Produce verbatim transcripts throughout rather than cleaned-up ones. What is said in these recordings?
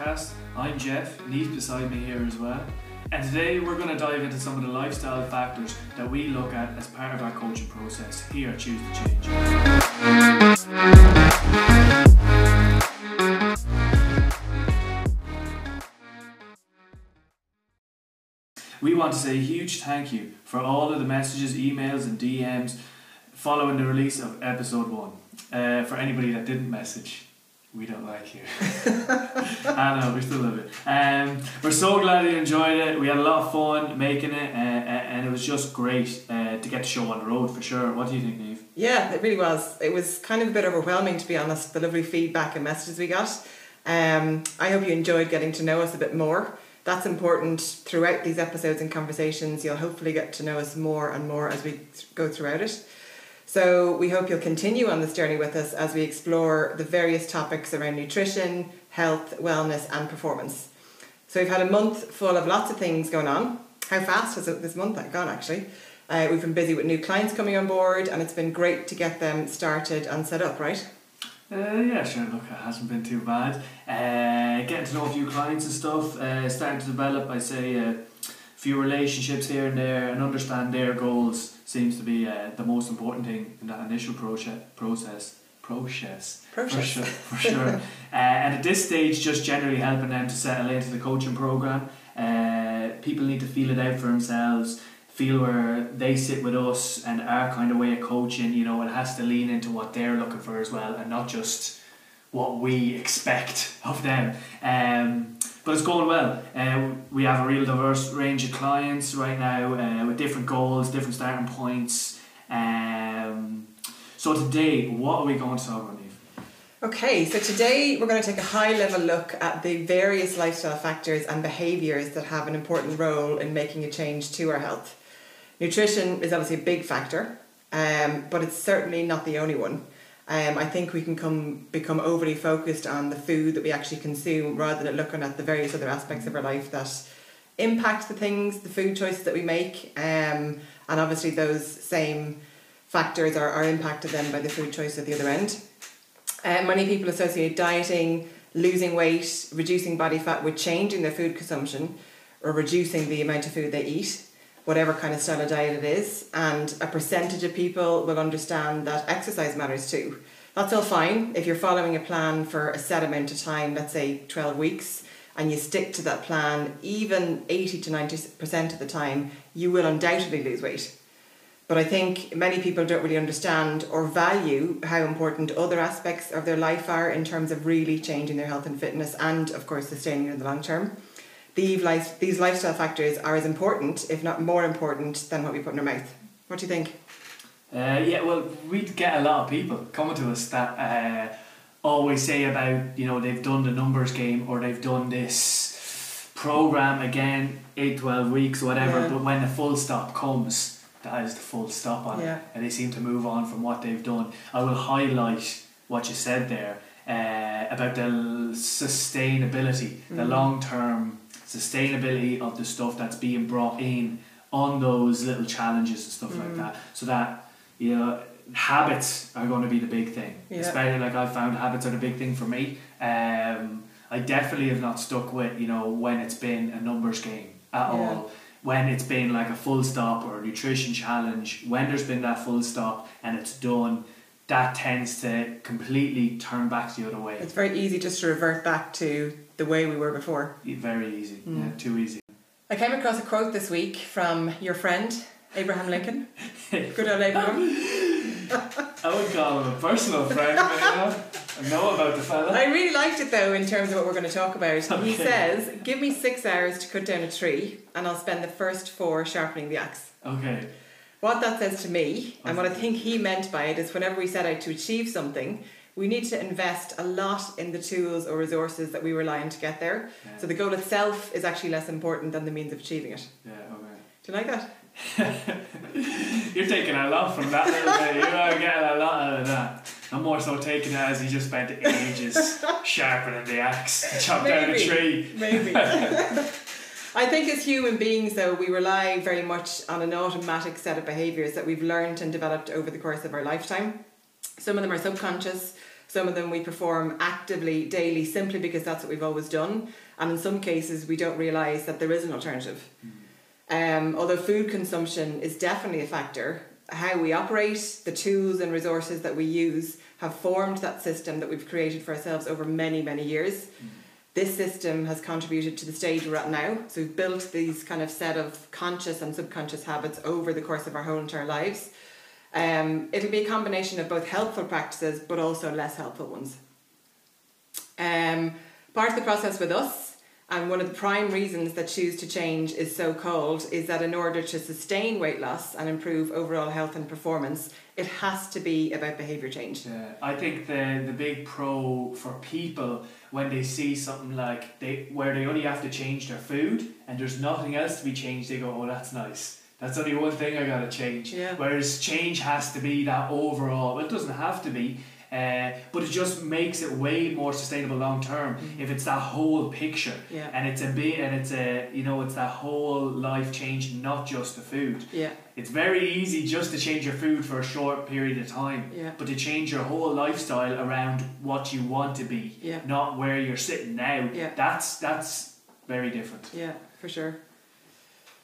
podcast. I'm Jeff, Niamh beside me here as well. And today we're going to dive into some of the lifestyle factors that we look at as part of our coaching process here at Choose to Change. We want to say a huge thank you for all of the messages, emails and D Ms following the release of episode one. Uh, for anybody that didn't message, we don't like you. I know, we still love it. Um, we're so glad you enjoyed it. We had a lot of fun making it, uh, and it was just great uh, to get the show on the road for sure. What do you think, Niamh? Yeah, it really was. It was kind of a bit overwhelming, to be honest, the lovely feedback and messages we got. Um, I hope you enjoyed getting to know us a bit more. That's important throughout these episodes and conversations. You'll hopefully get to know us more and more as we th- go throughout it. So we hope you'll continue on this journey with us as we explore the various topics around nutrition, health, wellness and performance. So we've had a month full of lots of things going on. How fast has it this month gone, actually? Uh, we've been busy with new clients coming on board, and it's been great to get them started and set up, right? Uh, yeah, sure, look, it hasn't been too bad. Uh, getting to know a few clients and stuff, uh, starting to develop, I'd say, a few relationships here and there and understand their goals. Seems to be uh, the most important thing in that initial proce- process, process, process, for sure. For sure. uh, and at this stage, just generally helping them to settle into the coaching program. Uh, people need to feel it out for themselves, feel where they sit with us and our kind of way of coaching. You know, it has to lean into what they're looking for as well, and not just what we expect of them. Um, But it's going well. Uh, we have a real diverse range of clients right now uh, with different goals, different starting points. Um, so today, what are we going to talk about, Niamh? Okay, so today we're going to take a high-level look at the various lifestyle factors and behaviours that have an important role in making a change to our health. Nutrition is obviously a big factor, um, but it's certainly not the only one. Um, I think we can come become overly focused on the food that we actually consume rather than looking at the various other aspects of our life that impact the things, the food choices that we make. Um, and obviously those same factors are, are impacted then by the food choice at the other end. Uh, many people associate dieting, losing weight, reducing body fat with changing their food consumption or reducing the amount of food they eat, whatever kind of style of diet it is, and a percentage of people will understand that exercise matters too. That's all fine if you're following a plan for a set amount of time, let's say twelve weeks, and you stick to that plan, even eighty to ninety percent of the time, you will undoubtedly lose weight. But I think many people don't really understand or value how important other aspects of their life are in terms of really changing their health and fitness and, of course, sustaining it in the long term. These lifestyle factors are as important, if not more important, than what we put in our mouth. What do you think? Uh, yeah, well, we get a lot of people coming to us that uh, always say about, you know, they've done the numbers game or they've done this program again, eight, twelve weeks, whatever, yeah. But when the full stop comes, that is the full stop on yeah. it. And they seem to move on from what they've done. I will highlight what you said there uh, about the sustainability, mm-hmm. the long-term sustainability of the stuff that's being brought in on those little challenges and stuff mm. like that. So that, you know, habits are going to be the big thing. Yeah. Especially like I've found habits are the big thing for me. Um, I definitely have not stuck with, you know, when it's been a numbers game at yeah. all. When it's been like a full stop or a nutrition challenge, when there's been that full stop and it's done, that tends to completely turn back the other way. It's very easy just to revert back to the way we were before. Very easy, mm. yeah, too easy. I came across a quote this week from your friend, Abraham Lincoln. Good old Abraham. I would call him a personal friend, but I know about the fella. I really liked it though in terms of what we're going to talk about. Okay. He says, give me six hours to cut down a tree and I'll spend the first four sharpening the axe. Okay. What that says to me, and what I think he meant by it, is whenever we set out to achieve something, we need to invest a lot in the tools or resources that we rely on to get there. Yeah. So the goal itself is actually less important than the means of achieving it. Yeah, okay. Do you like that? You're taking a lot from that little bit. You're getting a lot out of that. I'm more so taking it as he just spent ages sharpening the axe to chop maybe, down a tree. Maybe. I think as human beings though, we rely very much on an automatic set of behaviours that we've learned and developed over the course of our lifetime. Some of them are subconscious, Some of them we perform actively daily simply because that's what we've always done. And in some cases, we don't realise that there is an alternative. Mm-hmm. um, although food consumption is definitely a factor, how we operate, the tools and resources that we use have formed that system that we've created for ourselves over many, many years. Mm-hmm. This system has contributed to the stage we're at now. So we've built these kind of set of conscious and subconscious habits over the course of our whole entire lives. Um, it'll be a combination of both helpful practices but also less helpful ones. Um, part of the process with us, and one of the prime reasons that Choose to Change is so called, is that in order to sustain weight loss and improve overall health and performance, it has to be about behaviour change. Yeah, I think the, the big pro for people when they see something like they where they only have to change their food and there's nothing else to be changed, they go, oh, that's nice. That's only one thing I gotta change. Yeah. Whereas change has to be that overall. It doesn't have to be, uh, but it just makes it way more sustainable long term. Mm-hmm. If it's that whole picture, yeah. and it's a bit, and it's a you know, it's that whole life change, not just the food. Yeah, it's very easy just to change your food for a short period of time. Yeah. But to change your whole lifestyle around what you want to be, yeah. not where you're sitting now. Yeah. That's that's very different. Yeah, for sure.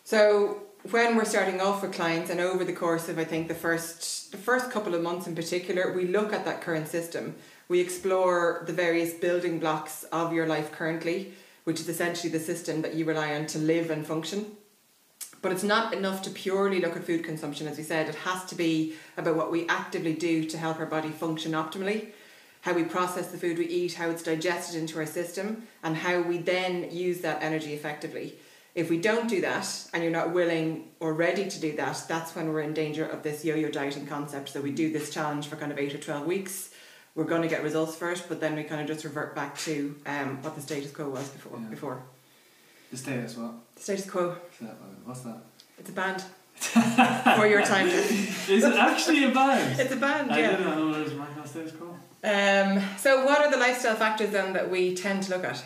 So. When we're starting off with clients, and over the course of I think the first the first couple of months in particular, we look at that current system. We explore the various building blocks of your life currently, which is essentially the system that you rely on to live and function. But it's not enough to purely look at food consumption, as we said. It has to be about what we actively do to help our body function optimally, how we process the food we eat, how it's digested into our system, and how we then use that energy effectively. If we don't do that, and you're not willing or ready to do that, that's when we're in danger of this yo-yo dieting concept. So we do this challenge for kind of eight or twelve weeks. We're going to get results for it, but then we kind of just revert back to um, what the status quo was before. Yeah. before. The status what? The status quo. What's that? It's a band. For your time. Is it actually a band? It's a band, I yeah. I didn't know what it was. My status quo. Um, so what are the lifestyle factors then that we tend to look at?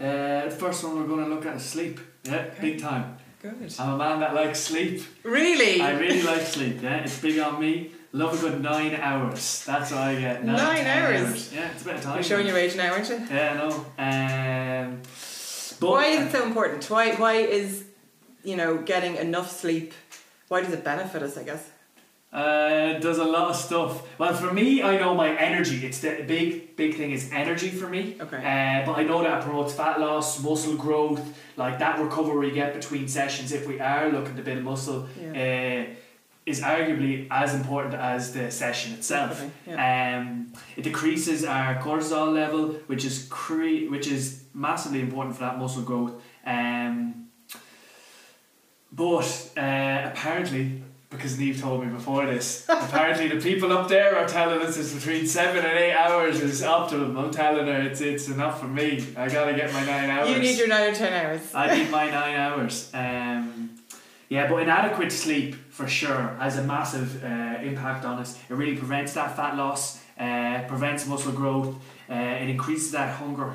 Uh, first one we're going to look at is sleep. Yeah, okay. Big time. Good. I'm a man that likes sleep. Really? I really like sleep. Yeah, it's big on me. Love a good nine hours. That's all I get. Nine, nine hours. hours. Yeah, it's a bit of time. You're showing your age now, aren't you? Yeah, I know. Um, but why is it so important? Why? Why is you know getting enough sleep? Why does it benefit us? I guess. Uh, does a lot of stuff. Well, for me, I know my energy. It's the big, big thing is energy for me. Okay. Uh, but I know that it promotes fat loss, muscle growth, like that recovery we get between sessions if we are looking to build muscle, yeah. uh, is arguably as important as the session itself. Okay. Yeah. Um, it decreases our cortisol level, which is cre- which is massively important for that muscle growth. Um, but uh, apparently. Because Niamh told me before this, apparently the people up there are telling us it's between seven and eight hours is optimum. I'm telling her it's it's enough for me. I gotta get my nine hours. You need your nine or ten hours. I need my nine hours. Um, yeah, but inadequate sleep for sure has a massive uh, impact on us. It really prevents that fat loss, uh, prevents muscle growth, uh, it increases that hunger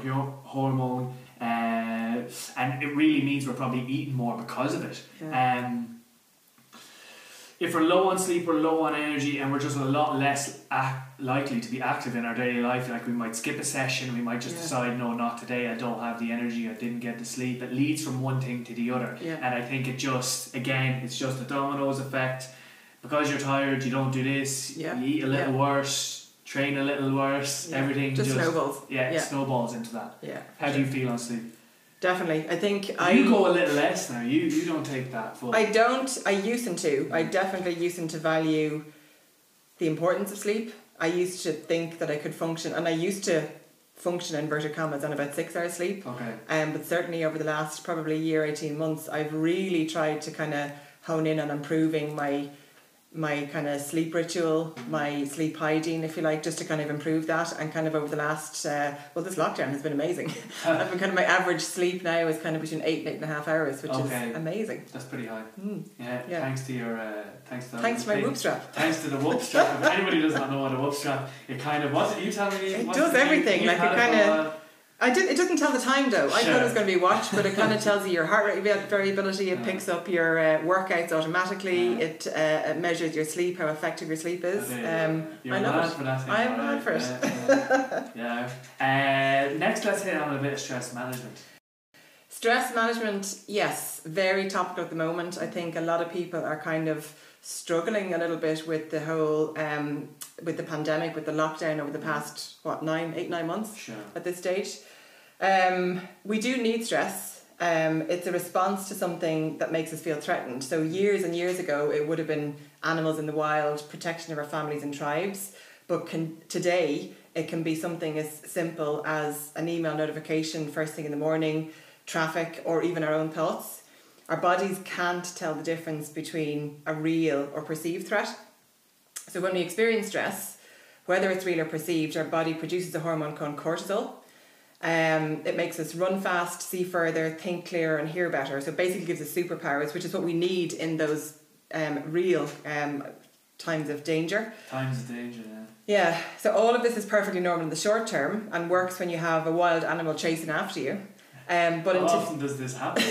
hormone, uh, and it really means we're probably eating more because of it. Yeah. Um, If we're low on sleep, we're low on energy, and we're just a lot less act- likely to be active in our daily life. Like we might skip a session, we might just yeah. decide, no, not today, I don't have the energy, I didn't get the sleep. It leads from one thing to the other. Yeah. And I think it just, again, it's just a dominoes effect. Because you're tired, you don't do this, yeah. you eat a little yeah. worse, train a little worse, yeah. everything just... just snowballs. Yeah, yeah, snowballs into that. Yeah. How do you feel on sleep? Definitely. I think I... You go a little less now. You you don't take that full. I don't. I used to. I definitely used to value the importance of sleep. I used to think that I could function, and I used to function, inverted commas, on about six hours sleep. Okay. Um, but certainly over the last probably year, eighteen months, I've really tried to kind of hone in on improving my... my kind of sleep ritual, my sleep hygiene, if you like, just to kind of improve that. And kind of over the last, uh, well, this lockdown has been amazing. I've been kind of, my average sleep now is kind of between eight and eight and a half hours, which okay. is amazing. That's pretty high. Mm. Yeah, yeah, thanks to your, uh, thanks to that Thanks to my Whoop strap. Thanks to the Whoop strap. If anybody does not know what a Whoop strap, it kind of, what's it, you tell me? It does everything. You, you like it kind of... I did, it doesn't tell the time though. I sure. thought it was going to be watched, but it kind of tells you your heart rate variability. It yeah. picks up your uh, workouts automatically. Yeah. It, uh, it measures your sleep, how effective your sleep is. Um, You're I love it. For that I am mad for it. Yeah. yeah. yeah. Uh, next, let's hit on a bit of stress management. Stress management, yes, very topical at the moment. I think a lot of people are kind of struggling a little bit with the whole um with the pandemic, with the lockdown over the past what nine eight nine months sure. at this stage. Um we do need stress. Um it's a response to something that makes us feel threatened. So years and years ago it would have been animals in the wild, protection of our families and tribes, but can today it can be something as simple as an email notification first thing in the morning, traffic, or even our own thoughts. Our bodies can't tell the difference between a real or perceived threat. So when we experience stress, whether it's real or perceived, our body produces a hormone called cortisol. Um, it makes us run fast, see further, think clearer and hear better. So it basically gives us superpowers, which is what we need in those um, real um, times of danger. Times of danger, yeah. Yeah, so all of this is perfectly normal in the short term and works when you have a wild animal chasing after you. Um, but How often does this happen?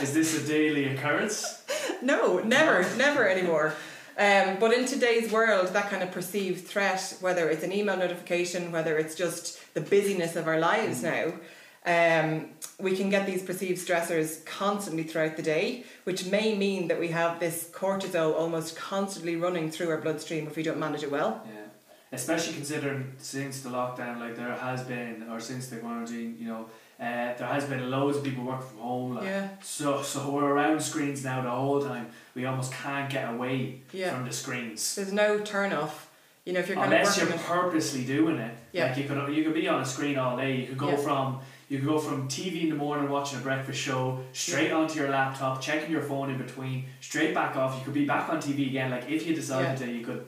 Is this a daily occurrence? No, never, never anymore. Um, but in today's world, that kind of perceived threat, whether it's an email notification, whether it's just the busyness of our lives mm. now, um, we can get these perceived stressors constantly throughout the day, which may mean that we have this cortisol almost constantly running through our bloodstream if we don't manage it well. Yeah. Especially considering since the lockdown, like there has been, or since the quarantine, you know, Uh, there has been loads of people working from home, like, yeah. so so we're around screens now the whole time. We almost can't get away yeah. from the screens. There's no turn off. You know, if you're kind unless of you're purposely doing it. Yeah. Like you could you could be on a screen all day. You could go yeah. from you could go from T V in the morning watching a breakfast show straight yeah. onto your laptop, checking your phone in between, straight back off. You could be back on T V again. Like if you decided yeah. that you could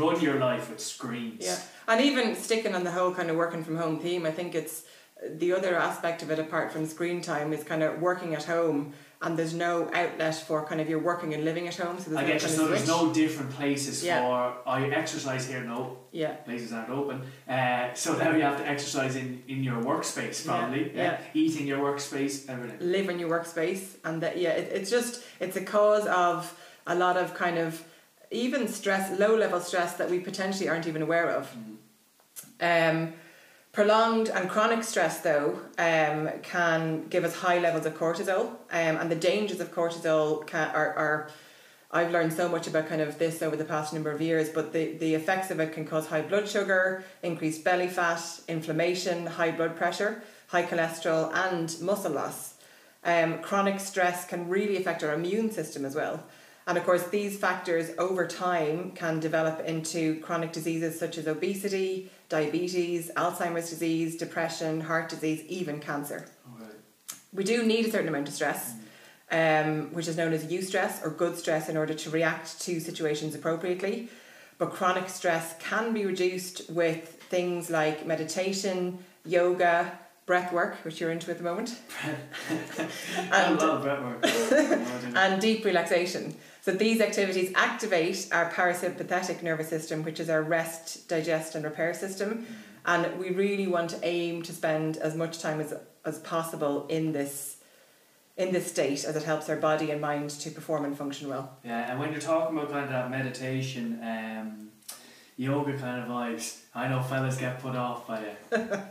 run your life with screens. Yeah, and even sticking on the whole kind of working from home theme, I think it's. The other aspect of it, apart from screen time, is kind of working at home, and there's no outlet for kind of your working and living at home. So there's I no get you. So there's no different places yeah. for I exercise here. No, yeah, places aren't open. Uh, so now you have to exercise in, in your workspace, probably. Yeah, yeah. yeah. Eat in your workspace, everything. Live in your workspace, and that yeah, it, it's just it's a cause of a lot of kind of even stress, low level stress that we potentially aren't even aware of. Mm. Um. Prolonged and chronic stress, though, um, can give us high levels of cortisol, um, and the dangers of cortisol can, are, are, I've learned so much about kind of this over the past number of years, but the, the effects of it can cause high blood sugar, increased belly fat, inflammation, high blood pressure, high cholesterol, and muscle loss. Um, chronic stress can really affect our immune system as well. And of course, these factors over time can develop into chronic diseases such as obesity, diabetes, Alzheimer's disease, depression, heart disease, even cancer. Okay. We do need a certain amount of stress, mm. um, which is known as eustress or good stress, in order to react to situations appropriately. But chronic stress can be reduced with things like meditation, yoga, breath work, which you're into at the moment. and, I love breath work. And deep relaxation. So these activities activate our parasympathetic nervous system, which is our rest, digest and repair system. And we really want to aim to spend as much time as, as possible in this in this state, as it helps our body and mind to perform and function well. Yeah, and when you're talking about kind of that meditation, um yoga kind of vibes. I know fellas get put off by it.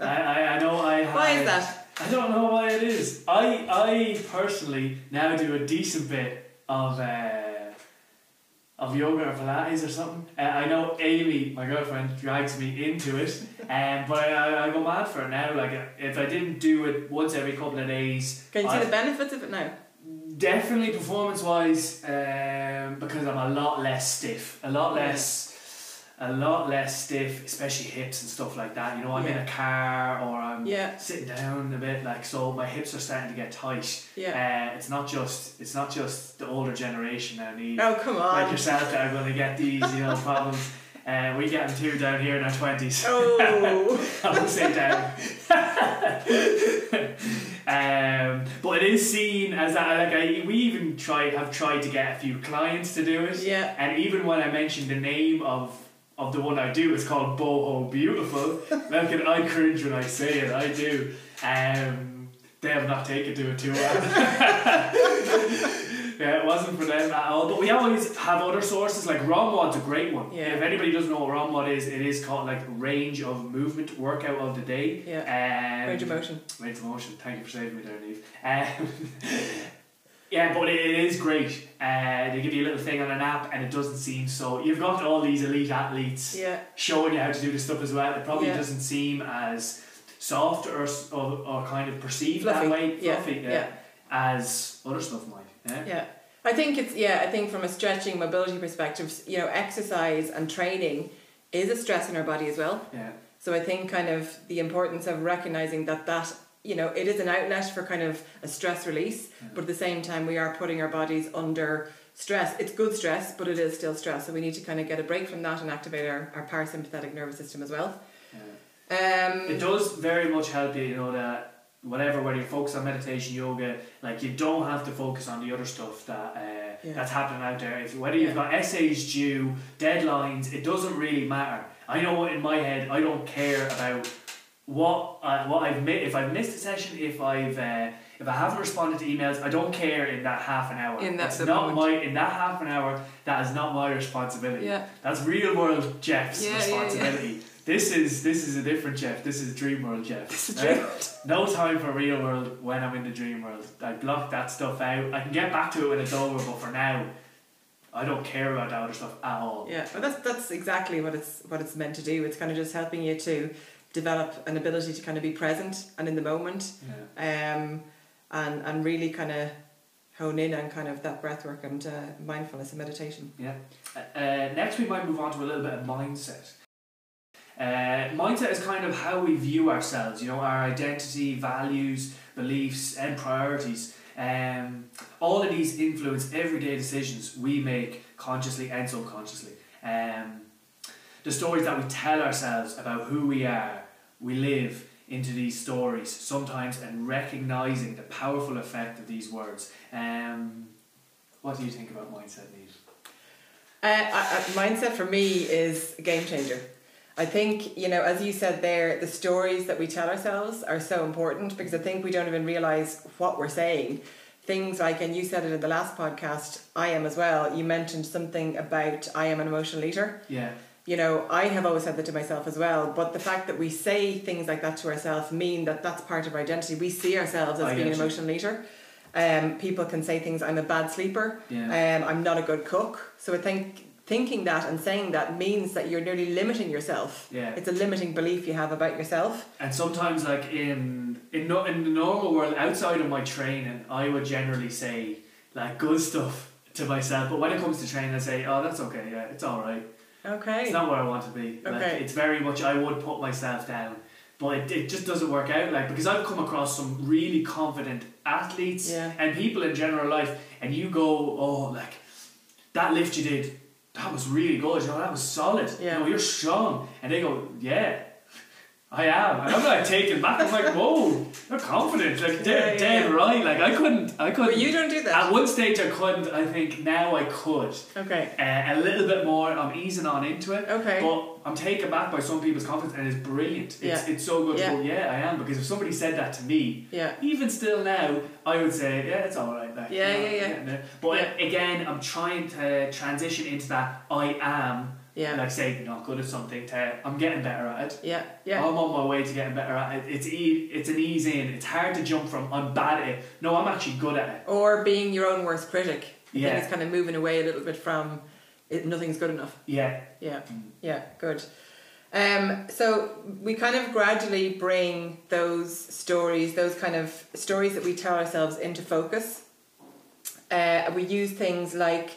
I, I, I know I have. Why is that? I don't know why it is. I I personally now do a decent bit of uh, of yoga or Pilates or something. Uh, I know Amy, my girlfriend, drags me into it, um, but I, I go mad for it now. Like if I didn't do it once every couple of days. Can you I've, see the benefits of it now? Definitely performance-wise, um, because I'm a lot less stiff, a lot less. A lot less stiff, especially hips and stuff like that. You know, I'm yeah. in a car or I'm yeah. sitting down a bit, like, so my hips are starting to get tight. Yeah, uh, it's not just it's not just the older generation that need. Oh come on! Like yourself, that are going to get these, you know, problems. Uh, we get them too down here in our twenties. Oh, I won't say down. Um, but it is seen as that, like I, we even try have tried to get a few clients to do it. Yeah, and even when I mentioned the name of. of the one I do. It's called Boho Beautiful. Lucan, I cringe when I say it, I do. Um, they have not taken to it too well. Yeah, it wasn't for them at all. But we always have other sources, like ROMWOD's a great one. Yeah. If anybody doesn't know what ROMWOD is, it is called like range of movement workout of the day. Yeah. Um, range of motion. Range of motion. Thank you for saving me there, Niamh. Um, Yeah, but it is great. Uh, they give you a little thing on an app and it doesn't seem so... You've got all these elite athletes yeah. showing you how to do this stuff as well. It probably yeah. doesn't seem as soft or or, or kind of perceived fluffy. that way fluffy, yeah. Yeah, yeah. as other stuff might. Yeah. yeah. I think it's... Yeah, I think from a stretching mobility perspective, you know, exercise and training is a stress in our body as well. Yeah. So I think kind of the importance of recognising that that... You know, it is an outlet for kind of a stress release, yeah. but at the same time, we are putting our bodies under stress. It's good stress, but it is still stress. So we need to kind of get a break from that and activate our, our parasympathetic nervous system as well. Yeah. Um, it does very much help you, you know, that whatever, whether you focus on meditation, yoga, like you don't have to focus on the other stuff that uh, yeah. that's happening out there. If whether you've yeah. got essays due, deadlines, it doesn't really matter. I know in my head, I don't care about... What uh, what I've mi- if I've missed a session, if I've uh, if I haven't responded to emails, I don't care in that half an hour. In that that's not my in that half an hour, that is not my responsibility. Yeah. That's real world Jeff's yeah, responsibility. Yeah, yeah. This is this is a different Jeff. This is dream world Jeff. This is dream. Right? No time for real world when I'm in the dream world. I block that stuff out. I can get back to it when it's over, but for now, I don't care about that other stuff at all. Yeah, but that's that's exactly what it's what it's meant to do. It's kind of just helping you to develop an ability to kind of be present and in the moment, yeah. um, and and really kind of hone in on kind of that breath work and uh, mindfulness and meditation. Yeah. Uh, uh, next, we might move on to a little bit of mindset. Uh, mindset is kind of how we view ourselves. You know, our identity, values, beliefs, and priorities. Um, all of these influence everyday decisions we make consciously and subconsciously. Um. The stories that we tell ourselves about who we are, we live into these stories sometimes, and recognising the powerful effect of these words. Um, what do you think about mindset, Niamh? Uh, uh, mindset for me is a game changer. I think, you know, as you said there, the stories that we tell ourselves are so important, because I think we don't even realise what we're saying. Things like, and you said it in the last podcast, I am as well, you mentioned something about I am an emotional eater. Yeah. You know, I have always said that to myself as well, but the fact that we say things like that to ourselves mean that that's part of our identity. We see ourselves as I being an emotional eater. Um, people can say things, I'm a bad sleeper, yeah. um, I'm not a good cook. So I think thinking that and saying that means that you're nearly limiting yourself. Yeah. It's a limiting belief you have about yourself. And sometimes like in, in, no, in the normal world, outside of my training, I would generally say like good stuff to myself. But when it comes to training, I say, oh, that's okay, yeah, it's all right. Okay. It's not where I want to be. Okay. Like, it's very much I would put myself down, but it, it just doesn't work out. Like because I've come across some really confident athletes yeah. and people in general life, and you go, oh, like that lift you did, that was really good. You know, that was solid. Yeah. You know, you're strong, and they go, yeah, I am. And I'm like taken back. I'm like, whoa, they're confident. Like they're yeah, yeah, dead yeah. right. Like I couldn't, I couldn't. But you don't do that. At one stage I couldn't. I think now I could. Okay. Uh, a little bit more. I'm easing on into it. Okay. But I'm taken back by some people's confidence, and it's brilliant. It's yeah. it's so good. Yeah. To go, yeah, I am. Because if somebody said that to me, yeah. even still now, I would say, yeah, it's all right. Like, yeah, you know, yeah, yeah, yeah. But yeah. again, I'm trying to transition into that. I am. Yeah. Like say not good at something to I'm getting better at it. Yeah, yeah. I'm on my way to getting better at it. It's e- it's an ease in. It's hard to jump from I'm bad at it. No, I'm actually good at it. Or being your own worst critic. I yeah. think it's kind of moving away a little bit from it, nothing's good enough. Yeah. Yeah. Mm. Yeah. Good. Um. So we kind of gradually bring those stories, those kind of stories that we tell ourselves, into focus. Uh, we use things like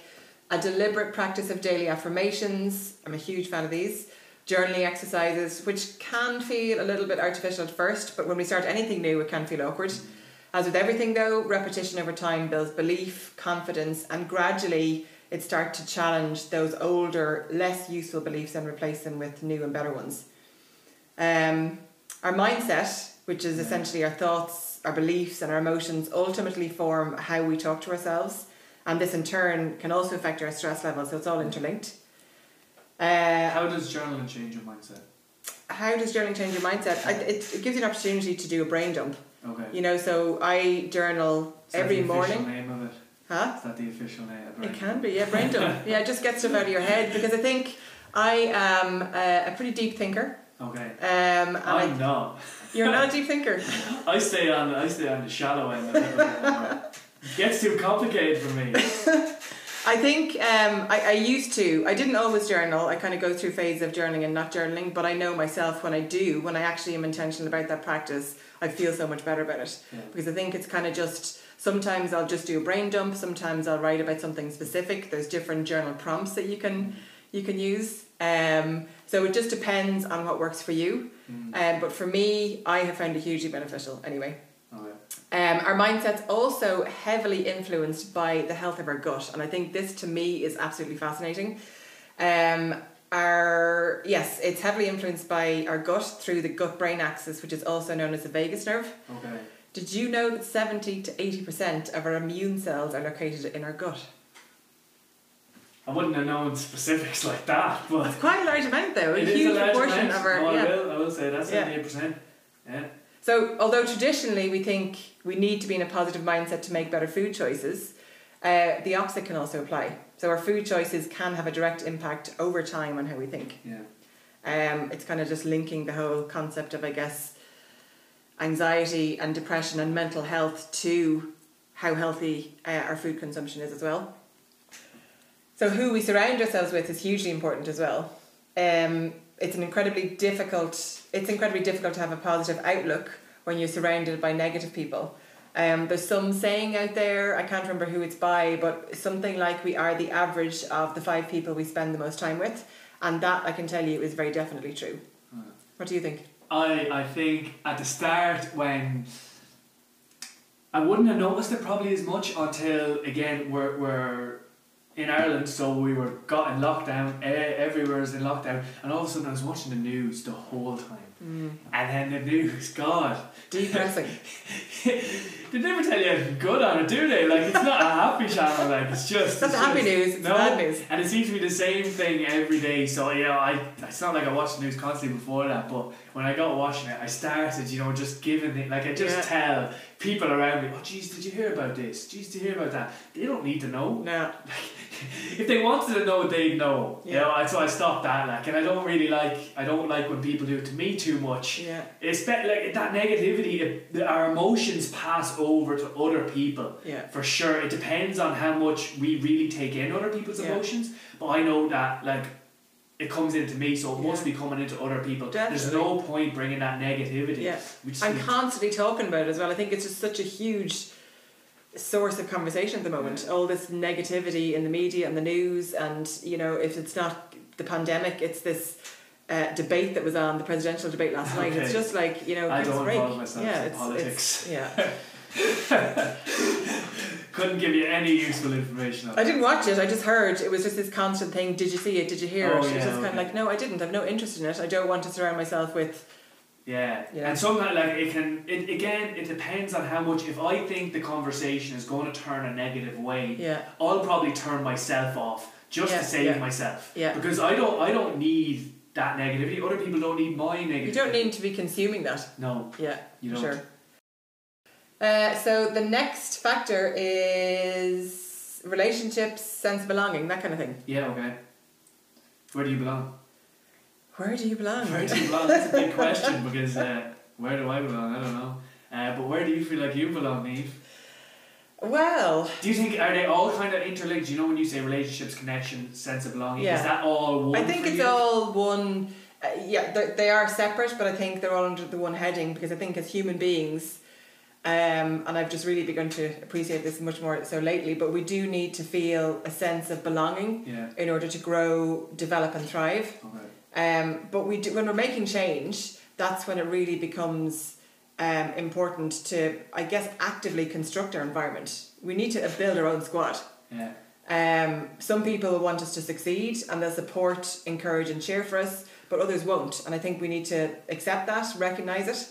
a deliberate practice of daily affirmations. I'm a huge fan of these. Journaling exercises, which can feel a little bit artificial at first, but when we start anything new, it can feel awkward. As with everything though, repetition over time builds belief, confidence, and gradually it starts to challenge those older, less useful beliefs and replace them with new and better ones. Um, our mindset, which is essentially our thoughts, our beliefs, and our emotions, ultimately form how we talk to ourselves. And this in turn can also affect our stress levels, so it's all interlinked. Uh, how does journaling change your mindset? How does journaling change your mindset? I, it, it gives you an opportunity to do a brain dump. Okay. You know, so I journal Is every the morning. Official name of it? Huh? Is that the official name? Of brain it can be, yeah, brain dump. Yeah, just get stuff out of your head, because I think I am a, a pretty deep thinker. Okay. Um, I'm I, not. You're not a deep thinker. I stay on. I stay on the shallow end. Of it gets too complicated for me. I think um, I, I used to. I didn't always journal. I kind of go through phases of journaling and not journaling. But I know myself when I do, when I actually am intentional about that practice, I feel so much better about it. Yeah. Because I think it's kind of just. Sometimes I'll just do a brain dump. Sometimes I'll write about something specific. There's different journal prompts that you can you can use. Um, so it just depends on what works for you. Mm. Um, but for me, I have found it hugely beneficial anyway. Oh, yeah. um, our mindset's also heavily influenced by the health of our gut. And I think this to me is absolutely fascinating. Um, our Yes, it's heavily influenced by our gut through the gut-brain axis, which is also known as the vagus nerve. Okay. Did you know that seventy to eighty percent of our immune cells are located in our gut? I wouldn't have known specifics like that, but it's quite a large amount, though. It a huge is a large proportion amount. Of our. Oh, yeah. I will. I will say that's seventy-eight percent. Yeah. So, although traditionally we think we need to be in a positive mindset to make better food choices, uh, the opposite can also apply. So, our food choices can have a direct impact over time on how we think. Yeah. Um, it's kind of just linking the whole concept of, I guess, anxiety and depression and mental health to how healthy uh, our food consumption is as well. So who we surround ourselves with is hugely important as well. Um, it's an incredibly difficult. It's incredibly difficult to have a positive outlook when you're surrounded by negative people. Um, there's some saying out there. I can't remember who it's by, but something like we are the average of the five people we spend the most time with, and that I can tell you is very definitely true. Hmm. What do you think? I I think at the start when I wouldn't have noticed it probably as much until again we're we're. in Ireland, so we were got in lockdown, everywhere was in lockdown, and all of a sudden I was watching the news the whole time. Mm. And then the news, God. Depressing. They never tell you anything good on it, do they? Like, it's not a happy channel, like, it's just. It's not the happy just, news, it's no, bad news. And it seems to be the same thing every day, so, you know, I, it's not like I watched the news constantly before that, but when I got watching it, I started, you know, just giving it, like, I just yeah. tell people around me, oh, geez, did you hear about this? Geez, did you hear about that? They don't need to know. No. Like, if they wanted to know, they'd know. Yeah. You know, so I stopped that, like, and I don't really like, I don't like when people do it to me too much. Yeah. It's like that negativity, it, our emotions pass over to other people. Yeah. For sure, it depends on how much we really take in other people's yeah. emotions. But I know that, like, it comes into me, so it yeah. must be coming into other people. Definitely. There's no point bringing that negativity. Yeah. I'm constantly talking about it as well. I think it's just such a huge source of conversation at the moment. Yeah. All this negativity in the media and the news, and you know, if it's not the pandemic, it's this uh, debate that was on, the presidential debate last okay. night. It's just like, you know, I don't involve myself yeah, in it's, politics. It's, yeah. Couldn't give you any useful information on I that. Didn't watch it, I just heard. It was just this constant thing, did you see it, did you hear oh, it? Yeah, it's just okay. kind of like, no, I didn't, I've no interest in it. I don't want to surround myself with. Yeah. yeah, and sometimes like it can. It again, it depends on how much. If I think the conversation is going to turn a negative way, yeah. I'll probably turn myself off just yeah. to save yeah. myself. Yeah, because I don't. I don't need that negativity. Other people don't need my negativity. You don't need to be consuming that. No. Yeah. You don't. Sure. Uh, so the next factor is relationships, sense of belonging, that kind of thing. Yeah. Okay. Where do you belong? Where do you belong? Where do you belong? That's a big question, because uh, where do I belong? I don't know. Uh, but where do you feel like you belong, Niamh? Well... Do you think, are they all kind of interlinked? You know, when you say relationships, connection, sense of belonging, yeah. is that all one I think it's you? all one... Uh, yeah, they are separate, but I think they're all under the one heading, because I think as human beings, um, and I've just really begun to appreciate this much more so lately, but we do need to feel a sense of belonging yeah. in order to grow, develop and thrive. Okay. Um, but we do, when we're making change, that's when it really becomes um, important to, I guess, actively construct our environment. We need to build our own squad. Yeah. Um, some people want us to succeed and they'll support, encourage and cheer for us, but others won't. And I think we need to accept that, recognise it.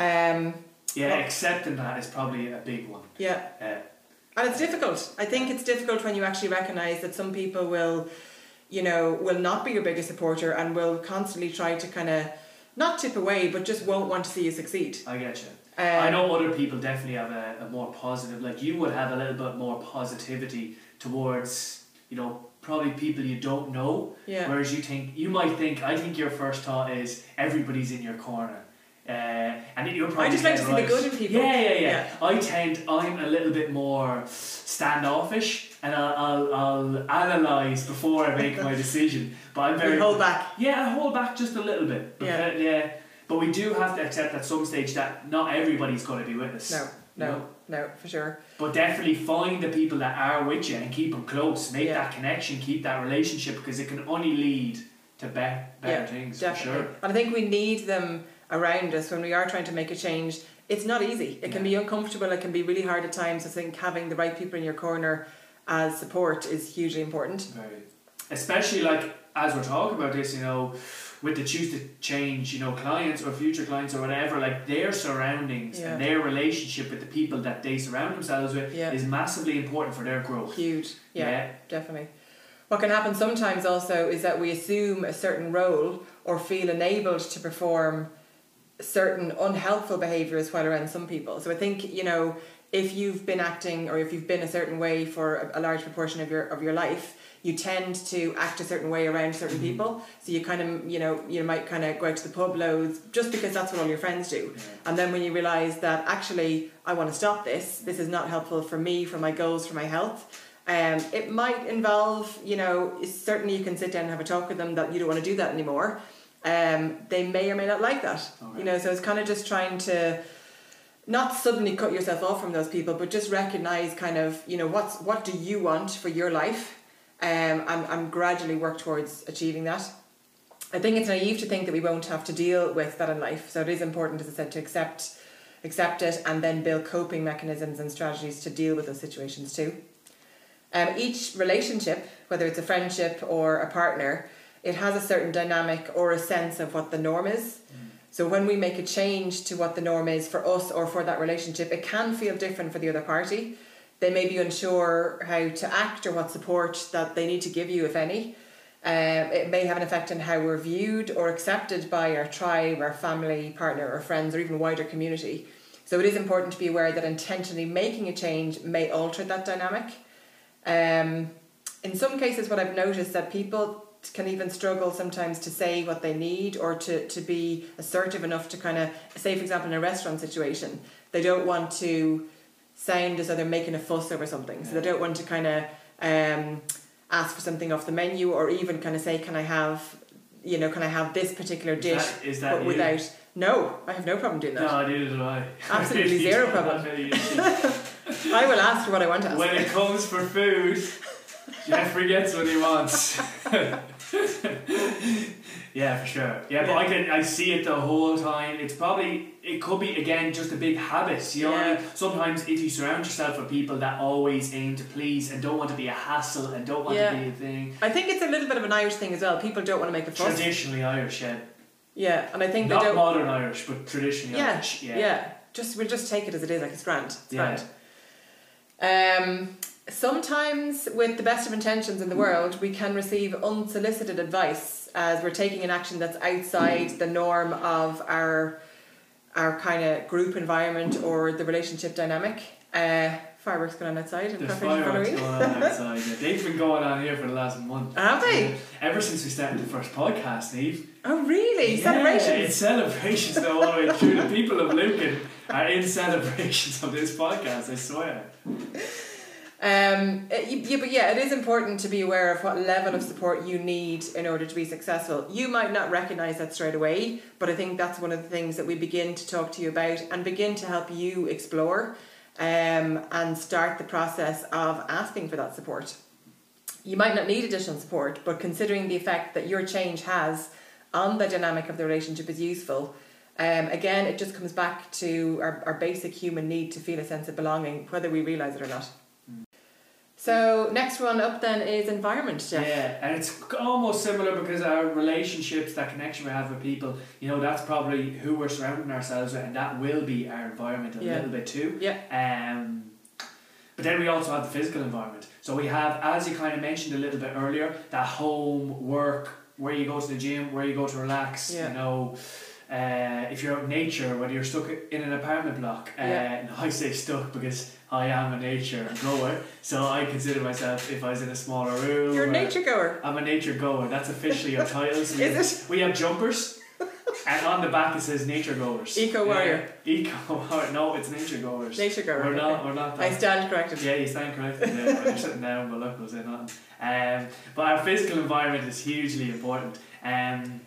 Um, yeah, well, accepting that is probably a big one. Yeah. Uh, and it's difficult. I think it's difficult when you actually recognise that some people will... you know, will not be your biggest supporter and will constantly try to kind of not tip away, but just won't want to see you succeed. I get you. Um, I know other people definitely have a, a more positive, like you would have a little bit more positivity towards, you know, probably people you don't know. Yeah. Whereas you think, you might think, I think your first thought is everybody's in your corner. Uh, and you're probably I just like to see right. the good in people. Yeah, yeah, yeah, yeah. I tend, I'm a little bit more standoffish, and I'll, I'll, I'll analyse before I make my decision. But I'm very you hold back. Yeah, I hold back just a little bit. Yeah. But, yeah. But we do have to accept at some stage that not everybody's going to be with us. No, no, no, no, for sure. But definitely find the people that are with you and keep them close. Make yeah. that connection, keep that relationship, because it can only lead to be- better yeah, things, definitely. For sure. And I think we need them around us when we are trying to make a change. It's not easy. It can yeah. be uncomfortable. It can be really hard at times. I think having the right people in your corner as support is hugely important. Right. Especially like as we're talking about this, you know, with the Choose to Change, you know, clients or future clients or whatever, like their surroundings yeah. and their relationship with the people that they surround themselves with yeah. is massively important for their growth. Huge. Yeah, yeah, definitely. What can happen sometimes also is that we assume a certain role or feel enabled to perform certain unhelpful behaviours while around some people. So I think, you know, if you've been acting or if you've been a certain way for a large proportion of your of your life, you tend to act a certain way around certain people. So you kind of, you know, you might kind of go out to the pub loads just because that's what all your friends do. Yeah. And then when you realise that actually I want to stop this, this is not helpful for me, for my goals, for my health. Um, it might involve, you know, certainly you can sit down and have a talk with them that you don't want to do that anymore. Um, they may or may not like that. Okay. You know, so it's kind of just trying to not suddenly cut yourself off from those people, but just recognise kind of, you know, what's what do you want for your life? Um, and, and gradually work towards achieving that. I think it's naive to think that we won't have to deal with that in life. So it is important, as I said, to accept accept it and then build coping mechanisms and strategies to deal with those situations too. Um, each relationship, whether it's a friendship or a partner, it has a certain dynamic or a sense of what the norm is. Mm. So when we make a change to what the norm is for us or for that relationship, it can feel different for the other party. They may be unsure how to act or what support that they need to give you, if any. Um, it may have an effect on how we're viewed or accepted by our tribe, our family, partner, or friends, or even wider community. So it is important to be aware that intentionally making a change may alter that dynamic. Um, in some cases, what I've noticed that people can even struggle sometimes to say what they need or to, to be assertive enough to kind of, say, for example, in a restaurant situation, they don't want to sound as though they're making a fuss over something. So they don't want to kind of um, ask for something off the menu or even kind of say, can I have, you know, can I have this particular dish? Is that, is that but you? Without, no, I have no problem doing that. No, neither do I. Absolutely zero problem. I will ask for what I want to ask. When it comes for food, Jeff forgets what he wants. Yeah, for sure. Yeah, but yeah. I can I see it the whole time. It's probably it could be again just a big habit. You know, yeah. what I mean? Sometimes if you surround yourself with people that always aim to please and don't want to be a hassle and don't want yeah. to be a thing. I think it's a little bit of an Irish thing as well. People don't want to make a fuss. Traditionally Irish, yeah. Yeah, and I think not they don't modern Irish, but traditionally yeah. Irish. Yeah, yeah. Just we'll just take it as it is. Like it's grand. It's yeah. grand. Um. Sometimes, with the best of intentions in the world, we can receive unsolicited advice as we're taking an action that's outside the norm of our our kind of group environment or the relationship dynamic. Uh, fireworks going on outside. In There's fireworks going on outside. Yeah. They've been going on here for the last month. Have they? Ever since we started the first podcast, Niamh. Oh, really? Yeah, celebrations? It's celebrations all the way through. The people of Lucan are in celebrations of this podcast, I swear. Um, it, yeah, but yeah, it is important to be aware of what level of support you need in order to be successful. You might not recognise that straight away, but I think that's one of the things that we begin to talk to you about and begin to help you explore um, and start the process of asking for that support. You might not need additional support, but considering the effect that your change has on the dynamic of the relationship is useful. Um, again, it just comes back to our, our basic human need to feel a sense of belonging, whether we realise it or not. So next one up then is environment, Jeff. Yeah, and it's almost similar because our relationships, that connection we have with people, you know, that's probably who we're surrounding ourselves with, and that will be our environment a yeah. little bit too. Yeah. Um, But then we also have the physical environment. So we have, as you kind of mentioned a little bit earlier, that home, work, where you go to the gym, where you go to relax, yeah. you know, uh, if you're out in nature, whether you're stuck in an apartment block, uh, yeah. and I say stuck because I am a nature goer, so I consider myself, if I was in a smaller room. You're a nature goer. I'm a nature goer, that's officially a title. So Is it? We have jumpers. And on the back it says nature goers. Eco warrior. Yeah. Eco warrior. No, it's nature goers. Nature goers. We're not. We're not. That. I stand corrected. Yeah, you stand corrected. Yeah, we're sitting down, but look, we'll say nothing. Um, but our physical environment is hugely important. Um,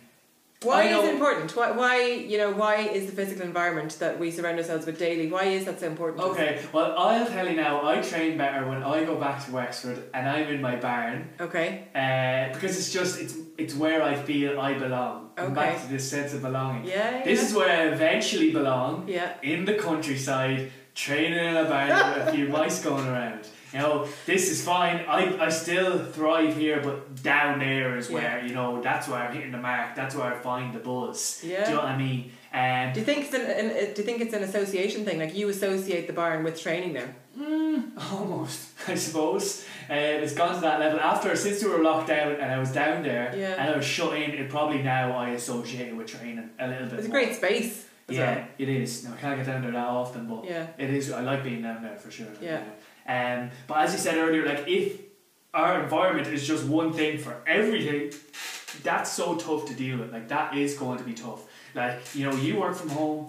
why is it important? Why, why, you know, why is the physical environment that we surround ourselves with daily? Why is that so important? Okay, well, I'll tell you now. I train better when I go back to Wexford and I'm in my barn. Okay. Uh, because it's just it's it's where I feel I belong. Okay. And back to this sense of belonging. Yeah. yeah. This is where I eventually belong. Yeah. In the countryside, training in a barn with a few mice going around. You know, this is fine, I, I still thrive here, but down there is where, yeah. you know, that's where I'm hitting the mark, that's where I find the buzz. Yeah. Do you know what I mean? Um, do, you think it's an, an, do you think it's an association thing? Like, you associate the barn with training now? Mm, almost, I suppose. Uh, it's gone to that level. After, since we were locked down and I was down there, yeah. and I was shut in, it probably now I associate it with training a little bit It's more. A great space. Yeah, well. It is. Now, I can't get down there that often, but yeah. it is. I like being down there, for sure. Yeah. Um, but as you said earlier, like if our environment is just one thing for everything, that's so tough to deal with. Like that is going to be tough. Like, you know, you work from home.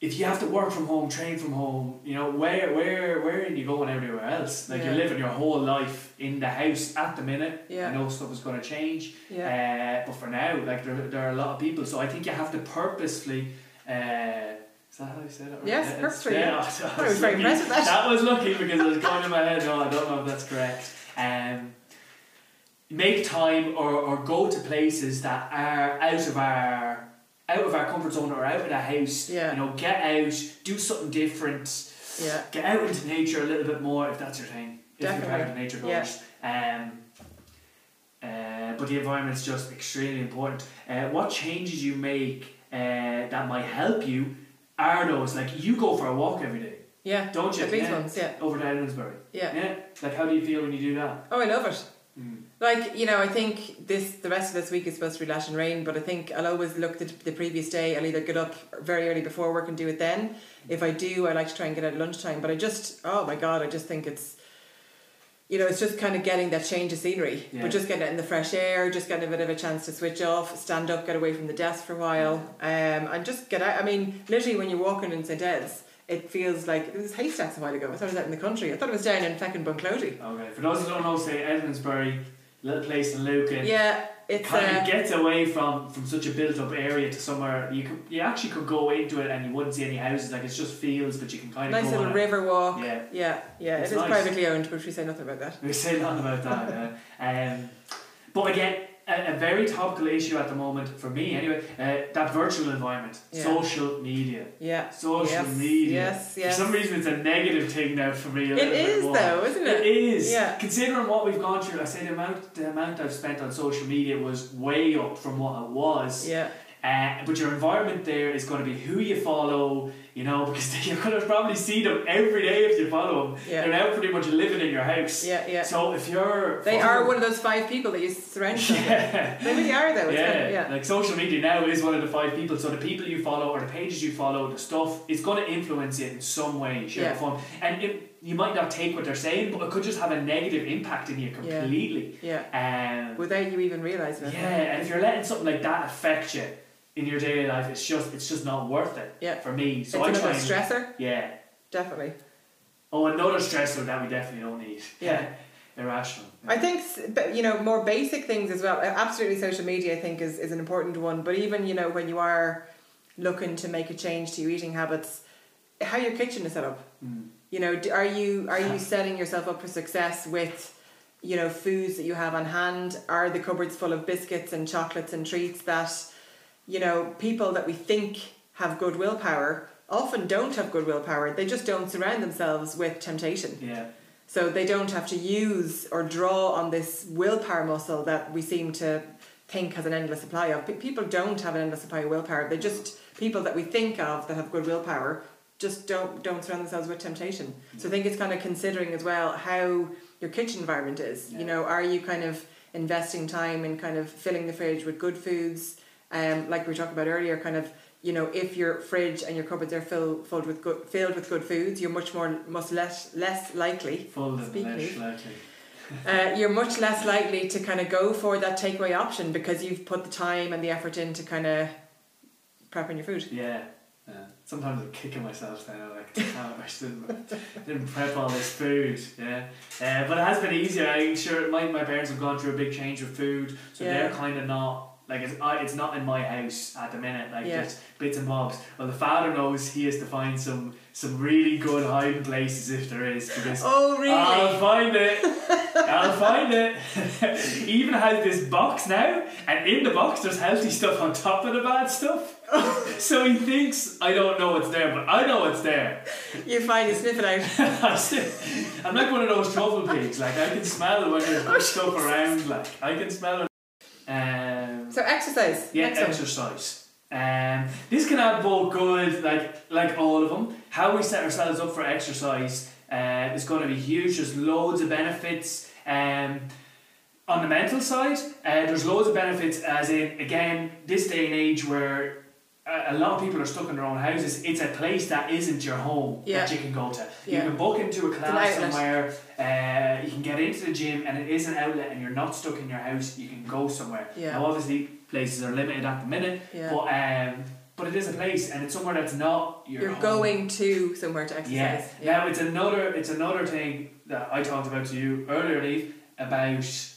If you have to work from home, train from home, you know, where where where are you going everywhere else? Like yeah. you're living your whole life in the house at the minute. Yeah. I know stuff is going to change. Yeah. Uh, but for now, like there, there are a lot of people. So I think you have to purposefully... Uh, Is that how you said it? Yes, perfectly. Yeah, I was very impressed with that. That was lucky because it was going in my head, no, I don't know if that's correct. Um, make time or, or go to places that are out of our out of our comfort zone or out of the house. Yeah. You know, get out, do something different. Yeah. Get out into nature a little bit more if that's your thing. Definitely. If you're part of the nature goers. Yeah. Um uh, but the environment's just extremely important. Uh, what changes you make uh, that might help you are those, like you go for a walk every day, yeah, don't you? The big yeah. ones, yeah, over to Edmondsbury, yeah, yeah. Like, how do you feel when you do that? Oh, I love it. Mm. Like, you know, I think this the rest of this week is supposed to be lash and rain, but I think I'll always look the, the previous day. I'll either get up very early before work and do it then. If I do, I like to try and get out at lunchtime. But I just, oh my god, I just think it's, you know, it's just kind of getting that change of scenery, yeah. but just getting it in the fresh air, just getting a bit of a chance to switch off, stand up, get away from the desk for a while, um, and just get out. I mean, literally when you're walking in Saint Ed's, it feels like, it was haystacks a while ago, I thought it was out in the country, I thought it was down in feckin' Bunclody. Okay, for those who don't know, Saint Edmondsbury, little place in Lucan. Yeah. It kind uh, of gets away from, from such a built up area to somewhere you could, you actually could go into it and you wouldn't see any houses, like it's just fields, but you can kind of nice go little river it. walk. Yeah, yeah, yeah. It's it is nice. Privately owned, but we say nothing about that. We say nothing about that. Yeah. Um, but again, a, a very topical issue at the moment for me, anyway. Uh, that virtual environment, yeah. social media. Yeah. Social yes. media. Yes. Yes. For some reason, it's a negative thing now for me. It is though, isn't it? It is. Yeah. Considering what we've gone through, I say the amount the amount I've spent on social media was way up from what it was. Yeah. Uh, but your environment there is going to be who you follow, you know, because you're going to probably see them every day if you follow them. Yeah. They're now pretty much living in your house. Yeah, yeah. So if you're... They are one of those five people that you surround yourself yeah. with. They really are though. Yeah. Kind of, yeah, like social media now is one of the five people. So the people you follow or the pages you follow, the stuff, it's going to influence it in some way, shape yeah. or form. And it, you might not take what they're saying, but it could just have a negative impact in you completely. Yeah. yeah. Um, Without you even realising it. Yeah, and if you're letting something like that affect you in your daily life, it's just it's just not worth it. Yeah. For me, so it's I another try stressor. And, yeah, definitely. Oh, another stressor that we definitely don't need. Yeah, irrational. Yeah. I think, you know, more basic things as well. Absolutely, social media I think is is an important one. But even, you know, when you are looking to make a change to your eating habits, how your kitchen is set up. Mm. You know, are you are you setting yourself up for success with, you know, foods that you have on hand? Are the cupboards full of biscuits and chocolates and treats that, you know, people that we think have good willpower often don't have good willpower. They just don't surround themselves with temptation. Yeah. So they don't have to use or draw on this willpower muscle that we seem to think has an endless supply of. People don't have an endless supply of willpower. They just, people that we think of that have good willpower just don't don't surround themselves with temptation. Yeah. So I think it's kind of considering as well how your kitchen environment is. Yeah. You know, are you kind of investing time in kind of filling the fridge with good foods? Um, like we were talking about earlier, kind of, you know, if your fridge and your cupboards are filled filled with good filled with good foods, you're much more much less less likely. Full of less likely. uh, you're much less likely to kind of go for that takeaway option because you've put the time and the effort into kind of prepping your food. Yeah. Yeah. Sometimes I'm kicking myself now, like, damn, I didn't, didn't prep all this food, yeah. Uh, but it has been easier. I'm sure my, my parents have gone through a big change of food, so yeah. they're kind of not, like, it's, it's not in my house at the minute, like, yeah. just bits and bobs. Well, the father knows he has to find some some really good hiding places if there is, because oh, really? I'll find it. I'll find it. He even has this box now, and in the box there's healthy stuff on top of the bad stuff. So he thinks I don't know what's there, but I know what's there. You find you sniff it out. I'm like one of those truffle pigs. Like, I can smell it when there's oh, stuff around. Like, I can smell it. Um, so exercise. Yeah, Next exercise. One. Um, this can add both good, like like all of them. How we set ourselves up for exercise uh, is going to be huge. There's loads of benefits. Um, on the mental side, uh, there's loads of benefits. As in, again, this day and age where a lot of people are stuck in their own houses, it's a place that isn't your home yeah. that you can go to. Yeah. You can book into a class somewhere, uh, you can get into the gym, and it is an outlet, and you're not stuck in your house. You can go somewhere. Yeah. Now, obviously, places are limited at the minute, yeah. but um, but it is a place, and it's somewhere that's not your. You're home. Going to somewhere to exercise. Yeah. yeah. Now it's another it's another thing that I talked about to you earlier, Niamh, about.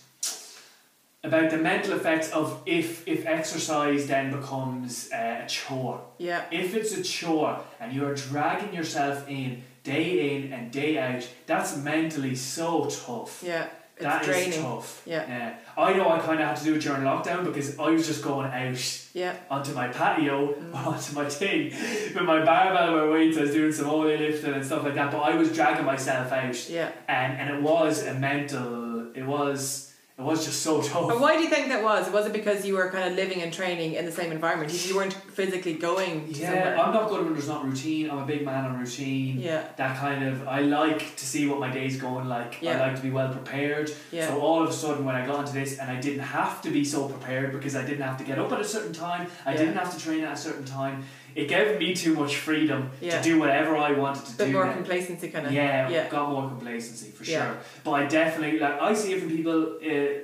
About the mental effects of if if exercise then becomes uh, a chore. Yeah. If it's a chore and you're dragging yourself in day in and day out, that's mentally so tough. Yeah. It's that draining. Is tough. Yeah. Uh, I know I kind of had to do it during lockdown because I was just going out yeah. onto my patio, mm. or onto my thing with my barbell, my weights. I was doing some ollie lifting and stuff like that, but I was dragging myself out. Yeah. And and it was a mental. It was. It was just so tough. And why do you think that was? Was it because you were kind of living and training in the same environment? You weren't physically going to yeah, somewhere? I'm not good when there's not routine. I'm a big man on routine. Yeah. That kind of... I like to see what my day's going like. Yeah. I like to be well prepared. Yeah. So all of a sudden when I got into this and I didn't have to be so prepared because I didn't have to get up at a certain time. I yeah. didn't have to train at a certain time. It gave me too much freedom yeah. to do whatever I wanted to do. A bit more now. Complacency kind of. Yeah, yeah, got more complacency for yeah. sure. But I definitely, like, I see it from people, uh,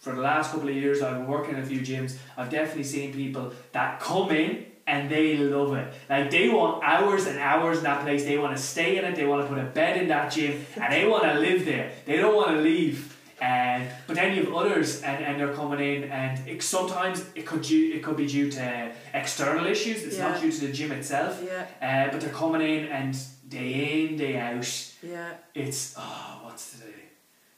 for the last couple of years I've been working in a few gyms, I've definitely seen people that come in and they love it. Like, they want hours and hours in that place, they want to stay in it, they want to put a bed in that gym, and they want to live there. They don't want to leave. And but then you have others and, and they're coming in and it, sometimes it could due, it could be due to external issues, it's yeah. not due to the gym itself yeah. uh, but they're coming in and day in day out yeah. it's oh what's today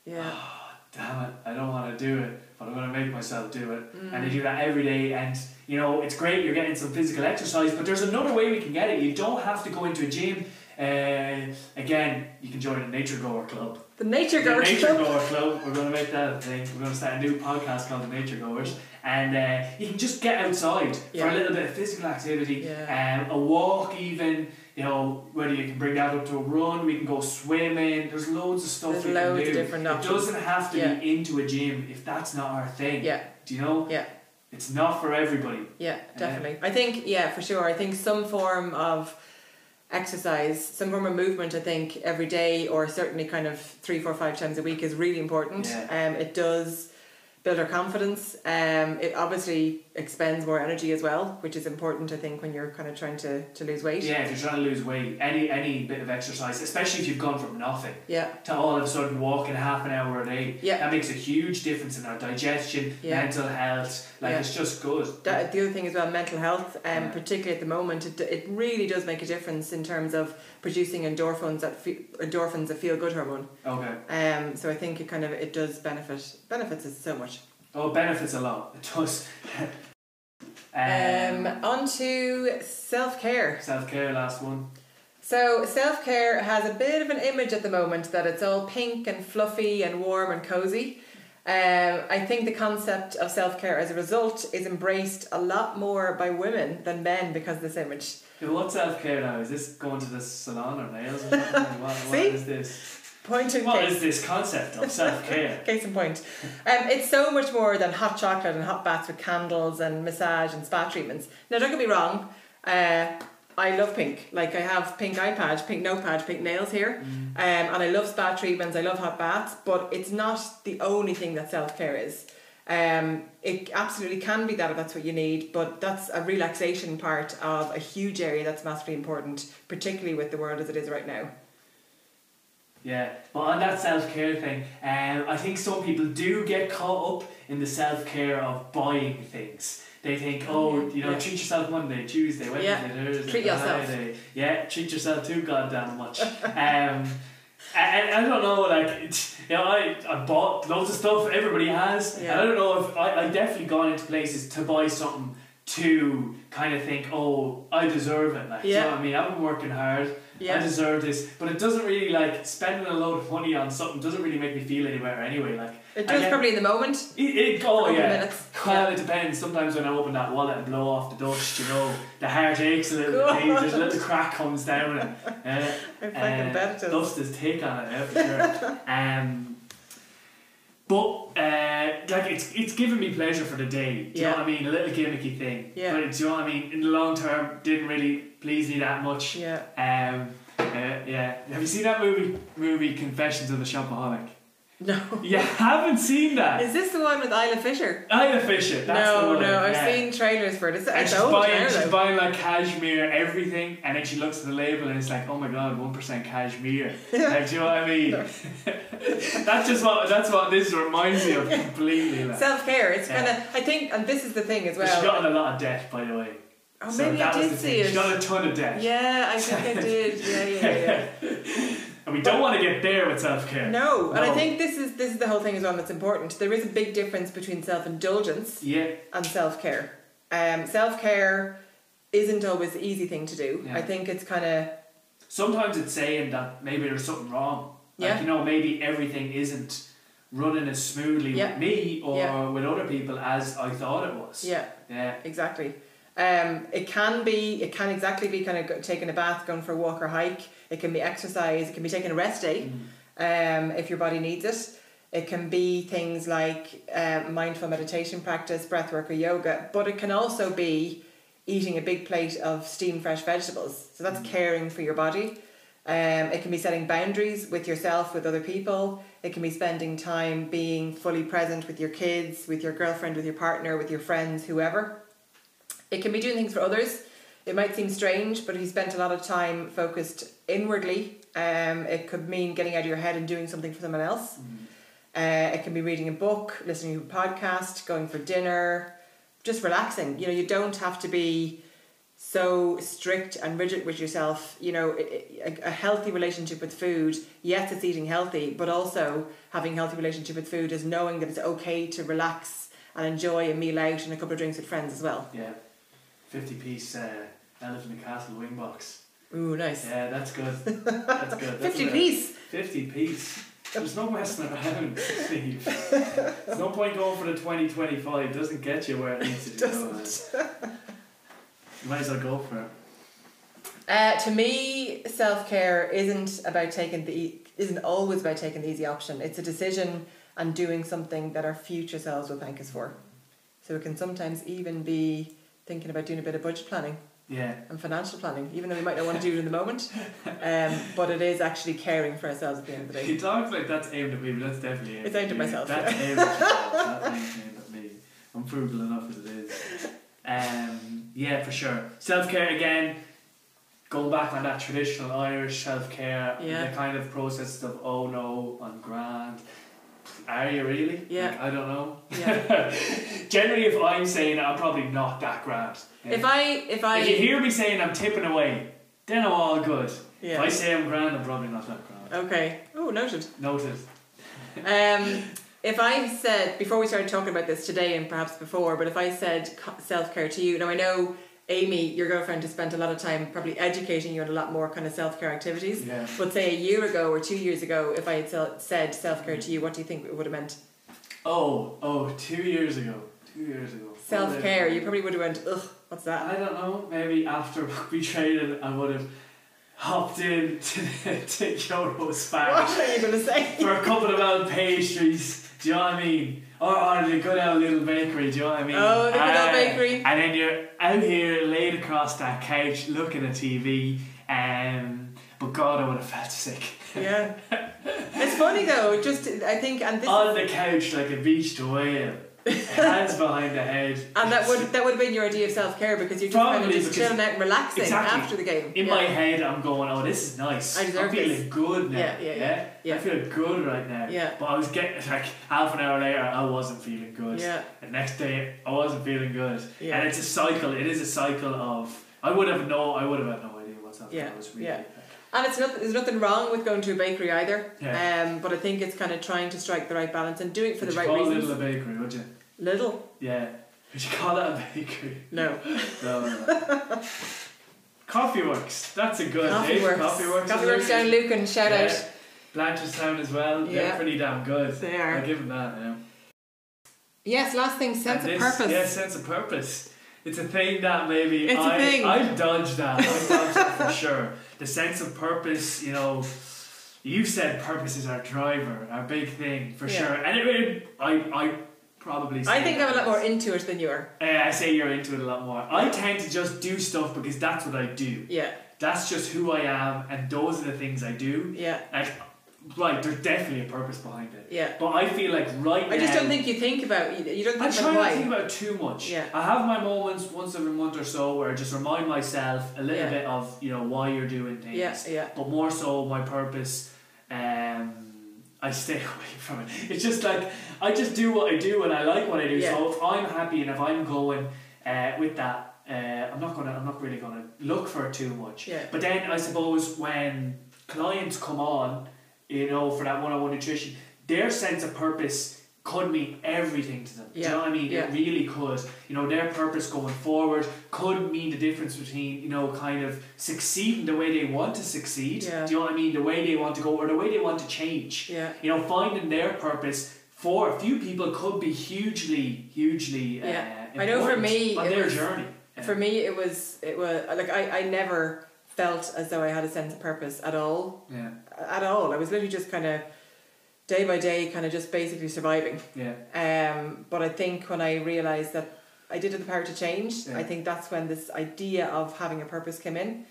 yeah. oh damn it, I don't want to do it but I'm going to make myself do it mm. and they do that every day. And you know, it's great, you're getting some physical exercise, but there's another way we can get it. You don't have to go into a gym. Uh, again, you can join the Nature Goer Club. The Nature Goer Club. The Nature Goer Club. We're going to make that a thing. We're going to start a new podcast called The Nature Goers, and uh, you can just get outside yeah. for a little bit of physical activity, yeah. um, a walk even. You know, whether you can bring that up to a run, we can go swimming. There's loads of stuff There's we loads can do. Of different options. It doesn't have to yeah. be into a gym if that's not our thing. Yeah. Do you know? Yeah. It's not for everybody. Yeah, definitely. Uh, I think yeah, for sure. I think some form of exercise, some form of movement, I think every day or certainly kind of three, four, five times a week is really important. Yeah. Um, it does build our confidence. Um, it obviously expends more energy as well, which is important, I think, when you're kind of trying to, to lose weight. Yeah, if you're trying to lose weight, any any bit of exercise, especially if you've gone from nothing yeah. to all of a sudden walking half an hour a day, yeah. that makes a huge difference in our digestion, yeah. mental health. Like, yeah. it's just good. That, the other thing as well, mental health, um, yeah. particularly at the moment, it, it really does make a difference in terms of producing endorphins, that fe- endorphins, a feel-good hormone. Okay. Um. So I think it kind of it does benefit benefits us so much. Oh, it benefits a lot. It does. um, um, on to self-care. Self-care, last one. So self-care has a bit of an image at the moment that it's all pink and fluffy and warm and cosy. Um, I think the concept of self-care as a result is embraced a lot more by women than men because of this image. What's self-care now? Is this going to the salon or nails or something? What, what is this? Point in what case. Is this concept of self-care? Case in point. Um, it's so much more than hot chocolate and hot baths with candles and massage and spa treatments. Now, don't get me wrong. Uh, I love pink. Like, I have pink eye patch, pink notepad, pink nails here. Mm. Um, and I love spa treatments. I love hot baths. But it's not the only thing that self-care is. Um, it absolutely can be that if that's what you need. But that's a relaxation part of a huge area that's massively important, particularly with the world as it is right now. Yeah, but on that self-care thing, um, I think some people do get caught up in the self-care of buying things. They think, oh, you know, yeah. treat yourself Monday, Tuesday, Wednesday, yeah. Thursday, treat yourself. Friday. Yeah, treat yourself too goddamn much. um, I, I don't know, like, you know, I, I bought loads of stuff, everybody has, yeah. and I don't know if, I, I've definitely gone into places to buy something to kind of think, oh, I deserve it, like, yeah. you know what I mean, I've been working hard. Yeah. I deserve this, but it doesn't really, like, spending a load of money on something doesn't really make me feel anywhere anyway. Like, it does get, probably in the moment. It, it oh yeah. Well, yeah. it depends. Sometimes when I open that wallet and blow off the dust, you know, the heart aches a little God. bit. There's a little crack comes down, and uh, I uh, bet it dust is thick on it, yeah, for sure. um, but uh, like it's it's giving me pleasure for the day. Do you yeah. know what I mean? A little gimmicky thing. Yeah. But do you know what I mean? In the long term, didn't really please me that much. Yeah. Um. Uh, yeah. Have you seen that movie? Movie Confessions of a Shopaholic. No. You haven't seen that. Is this the one with Isla Fisher? Isla Fisher. That's no, the one. No, I've yeah. seen trailers for it. It's, and it's she's old. Buying, she's buying like cashmere, everything, and then she looks at the label and it's like, oh my god, one percent cashmere. Like, do you know what I mean? That's just what. That's what this reminds me of completely. Like. Self care. It's yeah. kind of. I think, and this is the thing as well. She's gotten a lot of debt, by the way. Oh, so maybe I did see it. She got a ton of debt. Yeah, I think I did. Yeah, yeah, yeah. And we don't but, want to get there with self-care. No, no, and I think this is this is the whole thing as well that's important. There is a big difference between self-indulgence yeah. and self-care. Um, self-care isn't always the easy thing to do. Yeah. I think it's kind of... Sometimes it's saying that maybe there's something wrong. Like, yeah. you know, maybe everything isn't running as smoothly yeah. with me or yeah. with other people as I thought it was. Yeah, yeah. exactly. Um, it can be, it can exactly be kind of taking a bath, going for a walk or hike. It can be exercise. It can be taking a rest day, mm. um, if your body needs it. It can be things like um, mindful meditation practice, breath work or yoga. But it can also be eating a big plate of steamed fresh vegetables. So that's mm. caring for your body. Um, it can be setting boundaries with yourself, with other people. It can be spending time being fully present with your kids, with your girlfriend, with your partner, with your friends, whoever. It can be doing things for others. It might seem strange, but if you spent a lot of time focused inwardly, um, it could mean getting out of your head and doing something for someone else. Mm-hmm. Uh, it can be reading a book, listening to a podcast, going for dinner, just relaxing. You know, you don't have to be so strict and rigid with yourself. You know, it, it, a healthy relationship with food, yes, it's eating healthy, but also having a healthy relationship with food is knowing that it's okay to relax and enjoy a meal out and a couple of drinks with friends as well. Yeah. fifty piece uh, Elephant and Castle wing box. Ooh, nice. Yeah, that's good. That's good. That's fifty piece. fifty piece. There's no messing around, Steve. There's no point going for the twenty twenty-five. It doesn't get you where it needs to go. You might as well go for it. Uh, to me, self-care isn't about taking the e- isn't always about taking the easy option. It's a decision and doing something that our future selves will thank us for. So it can sometimes even be thinking about doing a bit of budget planning, yeah, and financial planning, even though we might not want to do it in the moment, um, but it is actually caring for ourselves at the end of the day. You talk like that's aimed at me, but that's definitely aimed it's aimed at myself. That's yeah. aimed at myself. That's aimed at me. I'm frugal enough as it is. Um, yeah, for sure. Self-care again, going back on that traditional Irish self-care, yeah. the kind of process of oh no, I'm grand. Are you really? Yeah. Like, I don't know. Yeah. Generally, if I'm saying it, I'm probably not that grand. Yeah. If I, if I, if you hear me saying I'm tipping away, then I'm all good. Yeah. If I say I'm grand, I'm probably not that grand. Okay. Oh, noted. Noted. um, if I said before we started talking about this today, and perhaps before, but if I said self-care to you, now I know Amy, your girlfriend, has spent a lot of time probably educating you on a lot more kind of self-care activities. Yeah. But say a year ago or two years ago, if I had said self-care to you, what do you think it would have meant? Oh, oh, two years ago. Two years ago. Self-care. You probably would have went, ugh, what's that? I don't know. Maybe after we traded, I would have hopped in to the to Euro Spa. What are you going to say? For a couple of old pastries. Do you know what I mean? Or, or the good old little bakery, do you know what I mean? Oh, the good uh, old bakery. And then you're out here laid across that couch looking at T V. Um, but God, I would have felt sick. Yeah. It's funny though, just I think and this on the couch like a beached whale. Hands behind the head. And that would that would have been your idea of self care because you're just probably kind of just chilling out and relaxing exactly. after the game. In yeah. my head I'm going, oh this is nice. I deserve I'm feeling this. good now. Yeah, yeah, yeah. yeah? yeah. I feel good right now. Yeah. But I was getting like half an hour later I wasn't feeling good. Yeah. The next day I wasn't feeling good. Yeah. And it's a cycle, it is a cycle of I would have no I would have had no idea what's happening. Yeah. I was really yeah. And it's not, there's nothing wrong with going to a bakery either. Yeah. Um, but I think it's kind of trying to strike the right balance and doing it for would the right reasons. Would you call little a bakery, would you? Little? Yeah. Would you call that a bakery? No. no, no, no. Coffeeworks. That's a good Coffee name. Works. Coffeeworks. Coffeeworks down Lucan, shout yeah. out. Blanchardstown as well. Yeah. They're pretty damn good. They are. I'll give them that now. Yes, last thing, sense and of this, purpose. Yes, yeah, sense of purpose. It's a thing that maybe it's I, a thing. I dodged that. I dodged that for sure. The sense of purpose, you know, you said purpose is our driver, our big thing for yeah. sure. And it, it, I, I probably. Say I think I'm a lot more into it than you are. Uh, I say you're into it a lot more. I tend to just do stuff because that's what I do. Yeah. That's just who I am, and those are the things I do. Yeah. Like, right, there's definitely a purpose behind it. Yeah. But I feel like right now I just don't think you think about it. You don't think I about why. I try not to think about it too much. Yeah. I have my moments once every month or so where I just remind myself a little yeah. bit of, you know, why you're doing things. Yeah, yeah. But more so my purpose, um, I stay away from it. It's just like, I just do what I do and I like what I do. Yeah. So if I'm happy and if I'm going uh, with that, uh, I'm not gonna, I'm not really gonna look for it too much. Yeah. But then I suppose when clients come on, you know, for that one-on-one nutrition, their sense of purpose could mean everything to them. Yeah. Do you know what I mean? Yeah. It really could. You know, their purpose going forward could mean the difference between, you know, kind of succeeding the way they want to succeed. Yeah. Do you know what I mean? The way they want to go or the way they want to change. Yeah. You know, finding their purpose for a few people could be hugely, hugely uh, yeah. important I know for me, on their was, journey. For me, it was, it was like, I, I never felt as though I had a sense of purpose at all. Yeah. At all. I was literally just kind of day by day kind of just basically surviving. Yeah. Um, but I think when I realised that I did have the power to change, yeah. I think that's when this idea of having a purpose came in.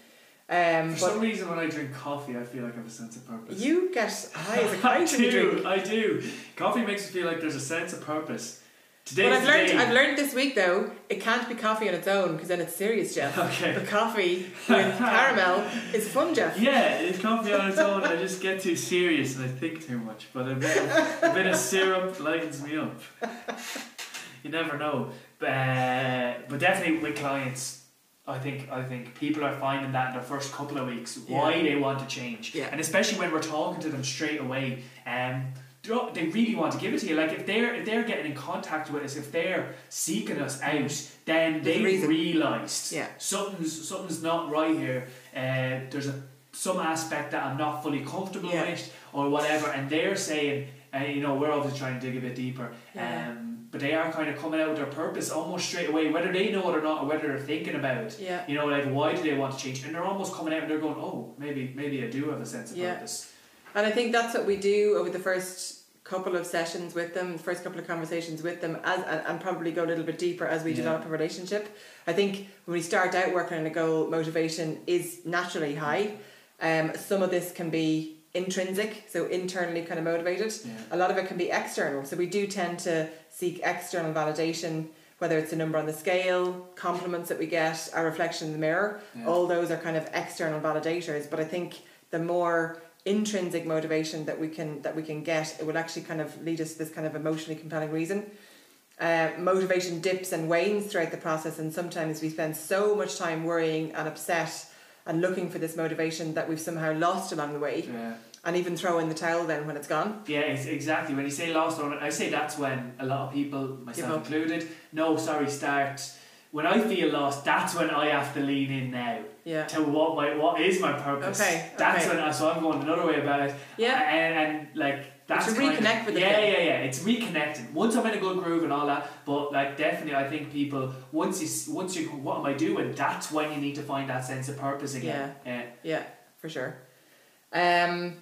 Um, For but some reason when I drink coffee I feel like I have a sense of purpose. You get high as a kite when you drink. I do. Coffee makes me feel like there's a sense of purpose. Today's but I've learned, day. I've learned this week though, it can't be coffee on its own because then it's serious, Jeff. Okay. But coffee with caramel is fun, Jeff. Yeah, it's coffee on its own. I just get too serious and I think too much. But a bit of, a bit of syrup lightens me up. You never know. But, uh, but definitely with clients, I think I think people are finding that in their first couple of weeks why yeah. they want to change, yeah. and especially when we're talking to them straight away. Um, They really want to give it to you. Like if they're if they're getting in contact with us, if they're seeking us out, then they realised yeah. something's something's not right here. Uh, there's a some aspect that I'm not fully comfortable yeah. with, or whatever. And they're saying, and uh, you know, we're obviously trying to dig a bit deeper. Yeah. Um, but they are kind of coming out with their purpose almost straight away, whether they know it or not, or whether they're thinking about it. Yeah. You know, like why do they want to change? And they're almost coming out and they're going, oh, maybe maybe I do have a sense of yeah. purpose. And I think that's what we do over the first couple of sessions with them, the first couple of conversations with them, as and, and probably go a little bit deeper as we yeah. develop a relationship. I think when we start out working on a goal, motivation is naturally high. Um, some of this can be intrinsic, so internally kind of motivated. Yeah. A lot of it can be external. So we do tend to seek external validation, whether it's a number on the scale, compliments that we get, our reflection in the mirror. Yeah. All those are kind of external validators. But I think the more intrinsic motivation that we can that we can get, it will actually kind of lead us to this kind of emotionally compelling reason. Uh, motivation dips and wanes throughout the process, and sometimes we spend so much time worrying and upset and looking for this motivation that we've somehow lost along the way, yeah. and even throw in the towel then when it's gone. Yeah, it's exactly. When you say lost on it, I say that's when a lot of people, myself included, no, sorry, start when I feel lost, that's when I have to lean in now. Yeah. To what my what is my purpose? Okay. That's okay. when I so I'm going another way about it. Yeah. And, and like that's to reconnect of, with the yeah people. yeah yeah it's reconnecting. Once I'm in a good groove and all that, but like definitely I think people once you once you what am I doing? That's when you need to find that sense of purpose again. Yeah. Yeah. Yeah, for sure. Um.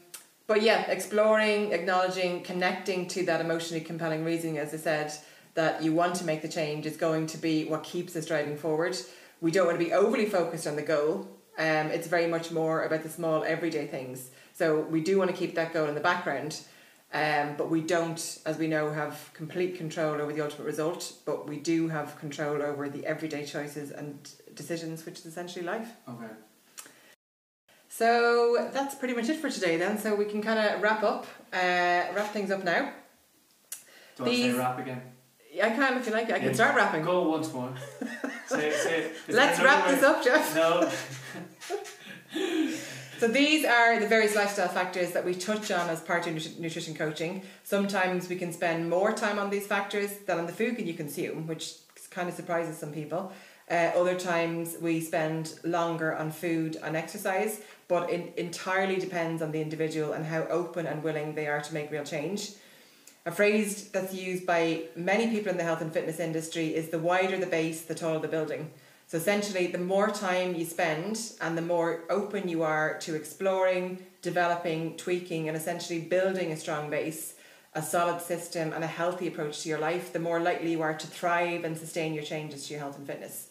But yeah, exploring, acknowledging, connecting to that emotionally compelling reasoning, as I said, that you want to make the change is going to be what keeps us driving forward. We don't want to be overly focused on the goal. Um, it's very much more about the small everyday things. So we do want to keep that goal in the background, um, but we don't, as we know, have complete control over the ultimate result, but we do have control over the everyday choices and decisions, which is essentially life. Okay. So that's pretty much it for today then, so we can kind of wrap up, uh, wrap things up now. Do you want to say wrap again? I can if you like, I yeah. can start wrapping. Go once more. say, say, Let's wrap this up, Jeff. No. So these are the various lifestyle factors that we touch on as part of nutrition coaching. Sometimes we can spend more time on these factors than on the food you consume, which kind of surprises some people. Uh, other times we spend longer on food and exercise, but it entirely depends on the individual and how open and willing they are to make real change. A phrase that's used by many people in the health and fitness industry is the wider the base, the taller the building. So essentially, the more time you spend and the more open you are to exploring, developing, tweaking, and essentially building a strong base, a solid system and a healthy approach to your life, the more likely you are to thrive and sustain your changes to your health and fitness.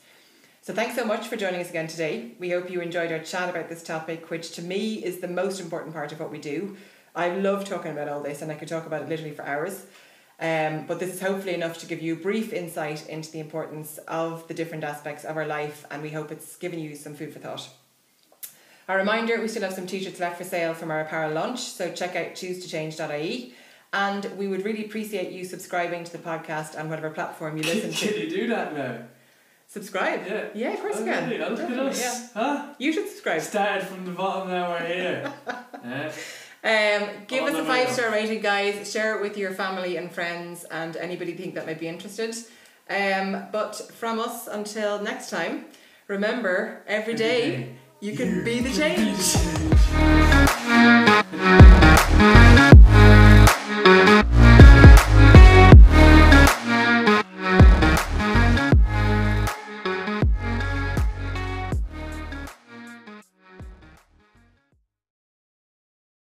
So thanks so much for joining us again today. We hope you enjoyed our chat about this topic, which to me is the most important part of what we do. I love talking about all this and I could talk about it literally for hours. Um, but this is hopefully enough to give you brief insight into the importance of the different aspects of our life, and we hope it's given you some food for thought. A reminder, we still have some t-shirts left for sale from our apparel launch, so check out choose to change dot I E. And we would really appreciate you subscribing to the podcast on whatever platform you listen to. Can you do that now? Subscribe? Yeah, yeah, of course oh, you can. Really? Look at us. Yeah. Huh? You should subscribe. Started from the bottom, now we're here. Yeah. Um, give oh, us no, a five-star no, no. rating, guys. Share it with your family and friends and anybody you think that might be interested. Um, but from us until next time, remember, every day you can be the change.